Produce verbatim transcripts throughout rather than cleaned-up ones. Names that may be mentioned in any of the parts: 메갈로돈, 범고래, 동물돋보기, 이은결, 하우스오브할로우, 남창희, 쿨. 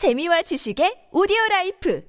재미와 지식의 오디오라이프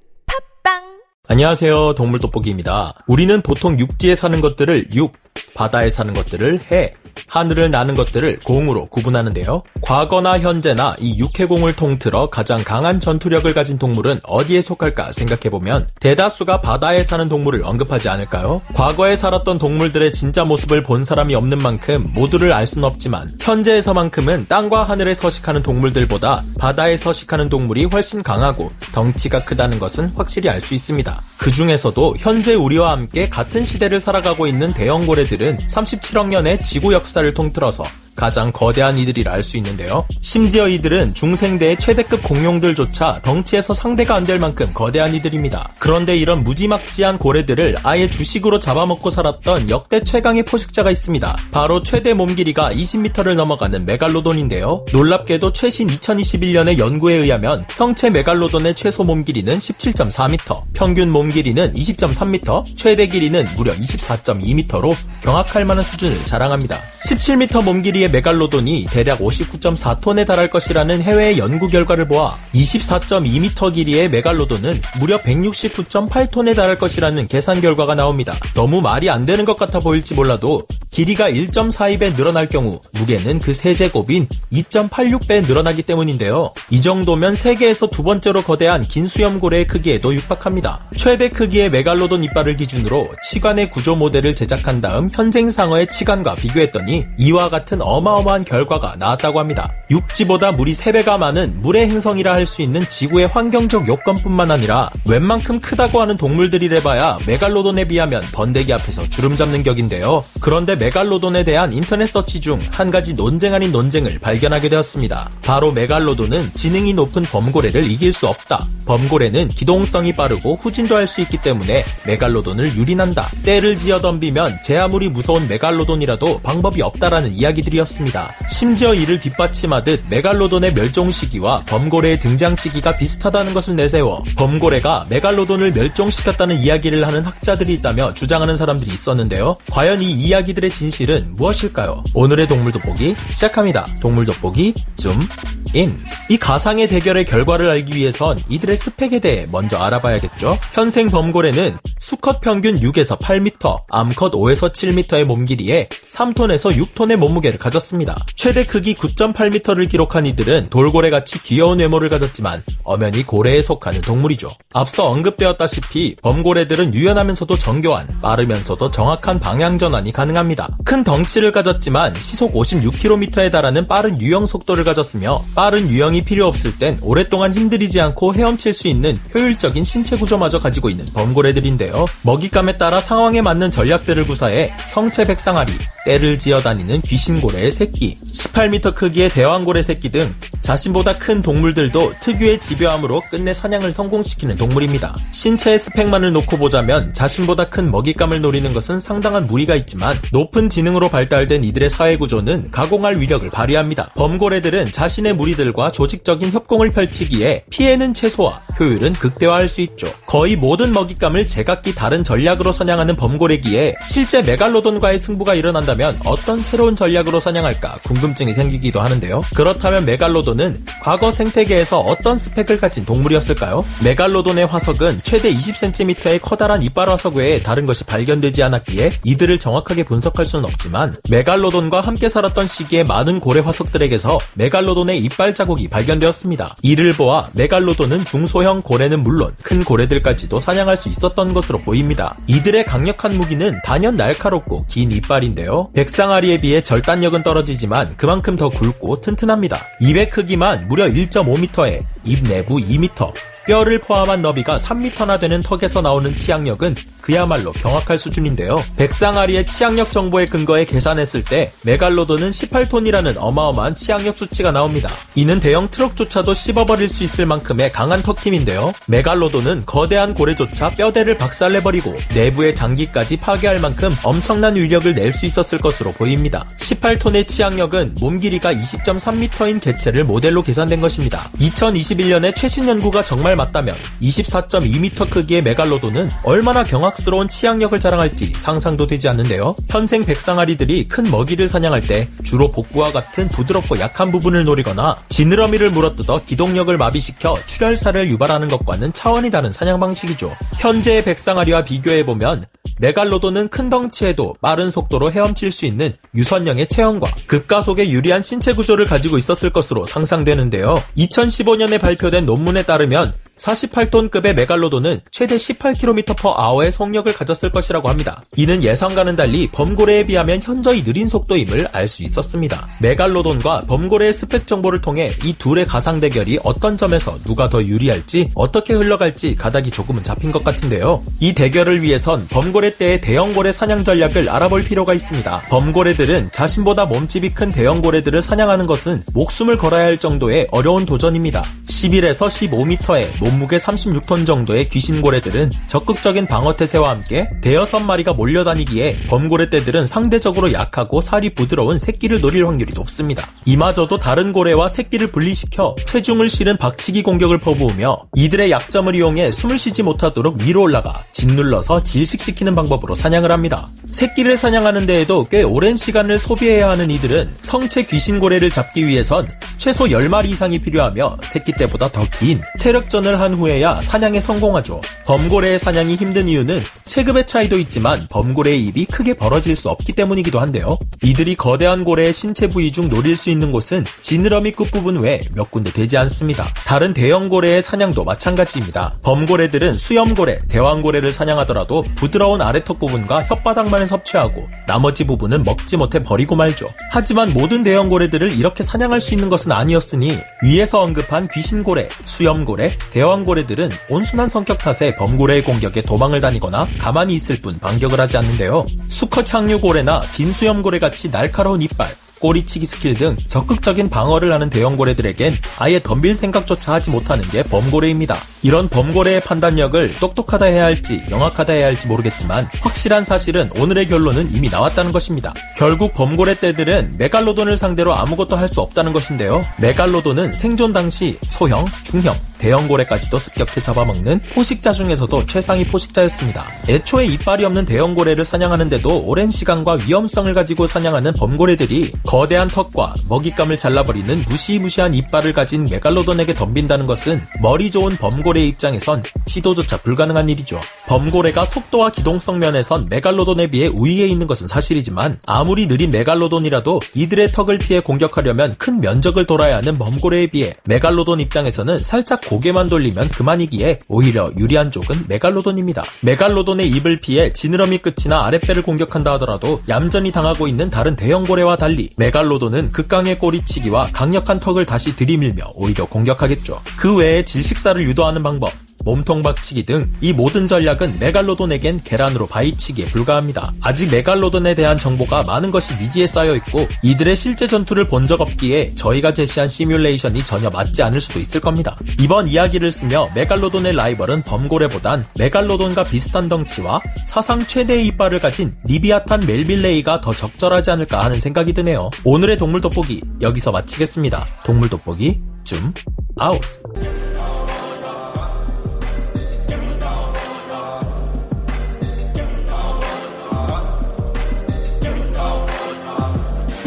팝빵! 안녕하세요. 동물돋보기입니다. 우리는 보통 육지에 사는 것들을 육, 바다에 사는 것들을 해, 하늘을 나는 것들을 공으로 구분하는데요. 과거나 현재나 이 육해공을 통틀어 가장 강한 전투력을 가진 동물은 어디에 속할까 생각해보면 대다수가 바다에 사는 동물을 언급하지 않을까요? 과거에 살았던 동물들의 진짜 모습을 본 사람이 없는 만큼 모두를 알 수는 없지만 현재에서만큼은 땅과 하늘에 서식하는 동물들보다 바다에 서식하는 동물이 훨씬 강하고 덩치가 크다는 것은 확실히 알 수 있습니다. 그 중에서도 현재 우리와 함께 같은 시대를 살아가고 있는 대형고래들은 삼십칠억 년의 지구 역사를 통틀어서 가장 거대한 이들이라 알 수 있는데요. 심지어 이들은 중생대의 최대급 공룡들조차 덩치에서 상대가 안 될 만큼 거대한 이들입니다. 그런데 이런 무지막지한 고래들을 아예 주식으로 잡아먹고 살았던 역대 최강의 포식자가 있습니다. 바로 최대 몸 길이가 이십 미터를 넘어가는 메갈로돈인데요. 놀랍게도 최신 이천이십일 년의 연구에 의하면 성체 메갈로돈의 최소 몸 길이는 십칠 점 사 미터, 평균 몸 길이는 이십 점 삼 미터, 최대 길이는 무려 이십사 점 이 미터로 경악할 만한 수준을 자랑합니다. 십칠 미터 몸 길이 메갈로돈이 대략 오십구 점 사 톤에 달할 것이라는 해외의 연구 결과를 보아 이십사 점 이 미터 길이의 메갈로돈은 무려 백육십구 점 팔 톤에 달할 것이라는 계산 결과가 나옵니다. 너무 말이 안 되는 것 같아 보일지 몰라도 길이가 일 점 사이 배 늘어날 경우 무게는 그 세 제곱인 이 점 팔십육 배 늘어나기 때문인데요. 이 정도면 세계에서 두 번째로 거대한 긴 수염고래의 크기에도 육박합니다. 최대 크기의 메갈로돈 이빨을 기준으로 치관의 구조 모델을 제작한 다음 현생상어의 치관과 비교했더니 이와 같은 어마어마한 결과가 나왔다고 합니다. 육지보다 물이 세 배가 많은 물의 행성이라 할 수 있는 지구의 환경적 요건뿐만 아니라 웬만큼 크다고 하는 동물들이래봐야 메갈로돈에 비하면 번데기 앞에서 주름 잡는 격인데요. 그런데 메갈로돈에 대한 인터넷 서치 중 한 가지 논쟁 아닌 논쟁을 발견하게 되었습니다. 바로 메갈로돈은 지능이 높은 범고래를 이길 수 없다. 범고래는 기동성이 빠르고 후진도 할 수 있기 때문에 메갈로돈을 유린한다. 때를 지어 덤비면 제 아무리 무서운 메갈로돈이라도 방법이 없다라는 이야기들이었습니다. 심지어 이를 뒷받침하듯 메갈로돈의 멸종 시기와 범고래의 등장 시기가 비슷하다는 것을 내세워 범고래가 메갈로돈을 멸종시켰다는 이야기를 하는 학자들이 있다며 주장하는 사람들이 있었는데요. 과연 이 이야기들의 진실은 무엇일까요? 오늘의 동물돋보기 시작합니다. 동물돋보기 줌 인. 이 가상의 대결의 결과를 알기 위해선 이들의 스펙에 대해 먼저 알아봐야겠죠. 현생 범고래는 수컷 평균 육에서 팔 미터, 암컷 오에서 칠 미터의 몸길이에 삼 톤에서 육 톤의 몸무게를 가졌습니다. 최대 크기 구 점 팔 미터를 기록한 이들은 돌고래같이 귀여운 외모를 가졌지만 엄연히 고래에 속하는 동물이죠. 앞서 언급되었다시피 범고래들은 유연하면서도 정교한, 빠르면서도 정확한 방향전환이 가능합니다. 큰 덩치를 가졌지만 시속 오십육 킬로미터에 달하는 빠른 유형 속도를 가졌으며 빠른 유형이 필요 없을 땐 오랫동안 힘들이지 않고 헤엄칠 수 있는 효율적인 신체 구조마저 가지고 있는 범고래들인데요. 먹잇감에 따라 상황에 맞는 전략들을 구사해 성체 백상아리, 떼를 지어다니는 귀신고래의 새끼, 십팔 미터 크기의 대왕고래 새끼 등 자신보다 큰 동물들도 특유의 집요함으로 끝내 사냥을 성공시키는 동물입니다. 신체의 스펙만을 놓고 보자면 자신보다 큰 먹잇감을 노리는 것은 상당한 무리가 있지만 높은 지능으로 발달된 이들의 사회구조는 가공할 위력을 발휘합니다. 범고래들은 자신의 무리들과 조직적인 협공을 펼치기에 피해는 최소화, 효율은 극대화할 수 있죠. 거의 모든 먹잇감을 제각 각기 다른 전략으로 사냥하는 범고래기에 실제 메갈로돈과의 승부가 일어난다면 어떤 새로운 전략으로 사냥할까 궁금증이 생기기도 하는데요. 그렇다면 메갈로돈은 과거 생태계에서 어떤 스펙을 가진 동물이었을까요? 메갈로돈의 화석은 최대 이십 센티미터의 커다란 이빨 화석 외에 다른 것이 발견되지 않았기에 이들을 정확하게 분석할 수는 없지만 메갈로돈과 함께 살았던 시기의 많은 고래 화석들에게서 메갈로돈의 이빨 자국이 발견되었습니다. 이를 보아 메갈로돈은 중소형 고래는 물론 큰 고래들까지도 사냥할 수 있었던 것으로 보입니다. 이들의 강력한 무기는 단연 날카롭고 긴 이빨인데요. 백상아리에 비해 절단력은 떨어지지만 그만큼 더 굵고 튼튼합니다. 입의 크기만 무려 일 점 오 미터에 입 내부 이 미터, 뼈를 포함한 너비가 삼 미터나 되는 턱에서 나오는 치악력은 그야말로 경악할 수준인데요. 백상아리의 치악력 정보에 근거해 계산했을 때 메갈로돈은 십팔 톤이라는 어마어마한 치악력 수치가 나옵니다. 이는 대형 트럭조차도 씹어버릴 수 있을 만큼의 강한 턱힘인데요. 메갈로돈은 거대한 고래조차 뼈대를 박살내버리고 내부의 장기까지 파괴할 만큼 엄청난 위력을 낼 수 있었을 것으로 보입니다. 십팔 톤의 치악력은 몸 길이가 이십 점 삼 미터인 개체를 모델로 계산된 것입니다. 이천이십일 년에 최신 연구가 정말 맞다면 이십사 점 이 미터 크기의 메갈로돈은 얼마나 경악 어락스러운 치악력을 자랑할지 상상도 되지 않는데요. 현생 백상아리들이 큰 먹이를 사냥할 때 주로 복부와 같은 부드럽고 약한 부분을 노리거나 지느러미를 물어뜯어 기동력을 마비시켜 출혈사를 유발하는 것과는 차원이 다른 사냥 방식이죠. 현재의 백상아리와 비교해보면 메갈로돈은 큰 덩치에도 빠른 속도로 헤엄칠 수 있는 유선형의 체형과 급가속에 유리한 신체 구조를 가지고 있었을 것으로 상상되는데요. 이천십오 년에 발표된 논문에 따르면 사십팔 톤급의 메갈로돈은 최대 십팔 킬로미터 퍼 아워의 속력을 가졌을 것이라고 합니다. 이는 예상과는 달리 범고래에 비하면 현저히 느린 속도임을 알 수 있었습니다. 메갈로돈과 범고래의 스펙 정보를 통해 이 둘의 가상 대결이 어떤 점에서 누가 더 유리할지, 어떻게 흘러갈지 가닥이 조금은 잡힌 것 같은데요. 이 대결을 위해선 범고래 때의 대형고래 사냥 전략을 알아볼 필요가 있습니다. 범고래들은 자신보다 몸집이 큰 대형고래들을 사냥하는 것은 목숨을 걸어야 할 정도의 어려운 도전입니다. 십일에서 십오 미터의 몸무게 삼십육 톤 정도의 귀신고래들은 적극적인 방어태세와 함께 대여섯 마리가 몰려다니기에 범고래 떼들은 상대적으로 약하고 살이 부드러운 새끼를 노릴 확률이 높습니다. 이마저도 다른 고래와 새끼를 분리시켜 체중을 실은 박치기 공격을 퍼부으며 이들의 약점을 이용해 숨을 쉬지 못하도록 위로 올라가 짓눌러서 질식시키는 방법으로 사냥을 합니다. 새끼를 사냥하는 데에도 꽤 오랜 시간을 소비해야 하는 이들은 성체 귀신고래를 잡기 위해선 최소 열 마리 이상이 필요하며 새끼 때보다 더 긴 체력전을 한 후에야 사냥에 성공하죠. 범고래의 사냥이 힘든 이유는 체급의 차이도 있지만 범고래의 입이 크게 벌어질 수 없기 때문이기도 한데요. 이들이 거대한 고래의 신체 부위 중 노릴 수 있는 곳은 지느러미 끝부분 외에 몇 군데 되지 않습니다. 다른 대형 고래의 사냥도 마찬가지입니다. 범고래들은 수염고래, 대왕고래를 사냥하더라도 부드러운 아래턱 부분과 혓바닥만을 섭취하고 나머지 부분은 먹지 못해 버리고 말죠. 하지만 모든 대형 고래들을 이렇게 사냥할 수 있는 것은 아니었으니 위에서 언급한 귀신고래, 수염고래, 대 대왕고래들은 온순한 성격 탓에 범고래의 공격에 도망을 다니거나 가만히 있을 뿐 반격을 하지 않는데요. 수컷 향유고래나 빈수염고래같이 날카로운 이빨, 꼬리치기 스킬 등 적극적인 방어를 하는 대형고래들에겐 아예 덤빌 생각조차 하지 못하는 게 범고래입니다. 이런 범고래의 판단력을 똑똑하다 해야 할지 영악하다 해야 할지 모르겠지만 확실한 사실은 오늘의 결론은 이미 나왔다는 것입니다. 결국 범고래 떼들은 메갈로돈을 상대로 아무것도 할 수 없다는 것인데요. 메갈로돈은 생존 당시 소형, 중형, 대형고래까지도 습격해 잡아먹는 포식자 중에서도 최상위 포식자였습니다. 애초에 이빨이 없는 대형고래를 사냥하는데도 오랜 시간과 위험성을 가지고 사냥하는 범고래들이 거대한 턱과 먹잇감을 잘라버리는 무시무시한 이빨을 가진 메갈로돈에게 덤빈다는 것은 머리 좋은 범고래의 입장에선 시도조차 불가능한 일이죠. 범고래가 속도와 기동성 면에선 메갈로돈에 비해 우위에 있는 것은 사실이지만 아무리 느린 메갈로돈이라도 이들의 턱을 피해 공격하려면 큰 면적을 돌아야 하는 범고래에 비해 메갈로돈 입장에서는 살짝 고개만 돌리면 그만이기에 오히려 유리한 쪽은 메갈로돈입니다. 메갈로돈의 입을 피해 지느러미 끝이나 아랫배를 공격한다 하더라도 얌전히 당하고 있는 다른 대형고래와 달리 메갈로돈은 극강의 꼬리치기와 강력한 턱을 다시 들이밀며 오히려 공격하겠죠. 그 외에 질식사를 유도하는 방법, 몸통 박치기 등 이 모든 전략은 메갈로돈에겐 계란으로 바위치기에 불과합니다. 아직 메갈로돈에 대한 정보가 많은 것이 미지에 쌓여있고 이들의 실제 전투를 본 적 없기에 저희가 제시한 시뮬레이션이 전혀 맞지 않을 수도 있을 겁니다. 이번 이야기를 쓰며 메갈로돈의 라이벌은 범고래보단 메갈로돈과 비슷한 덩치와 사상 최대의 이빨을 가진 리비아탄 멜빌레이가 더 적절하지 않을까 하는 생각이 드네요. 오늘의 동물돋보기 여기서 마치겠습니다. 동물돋보기 줌 아웃.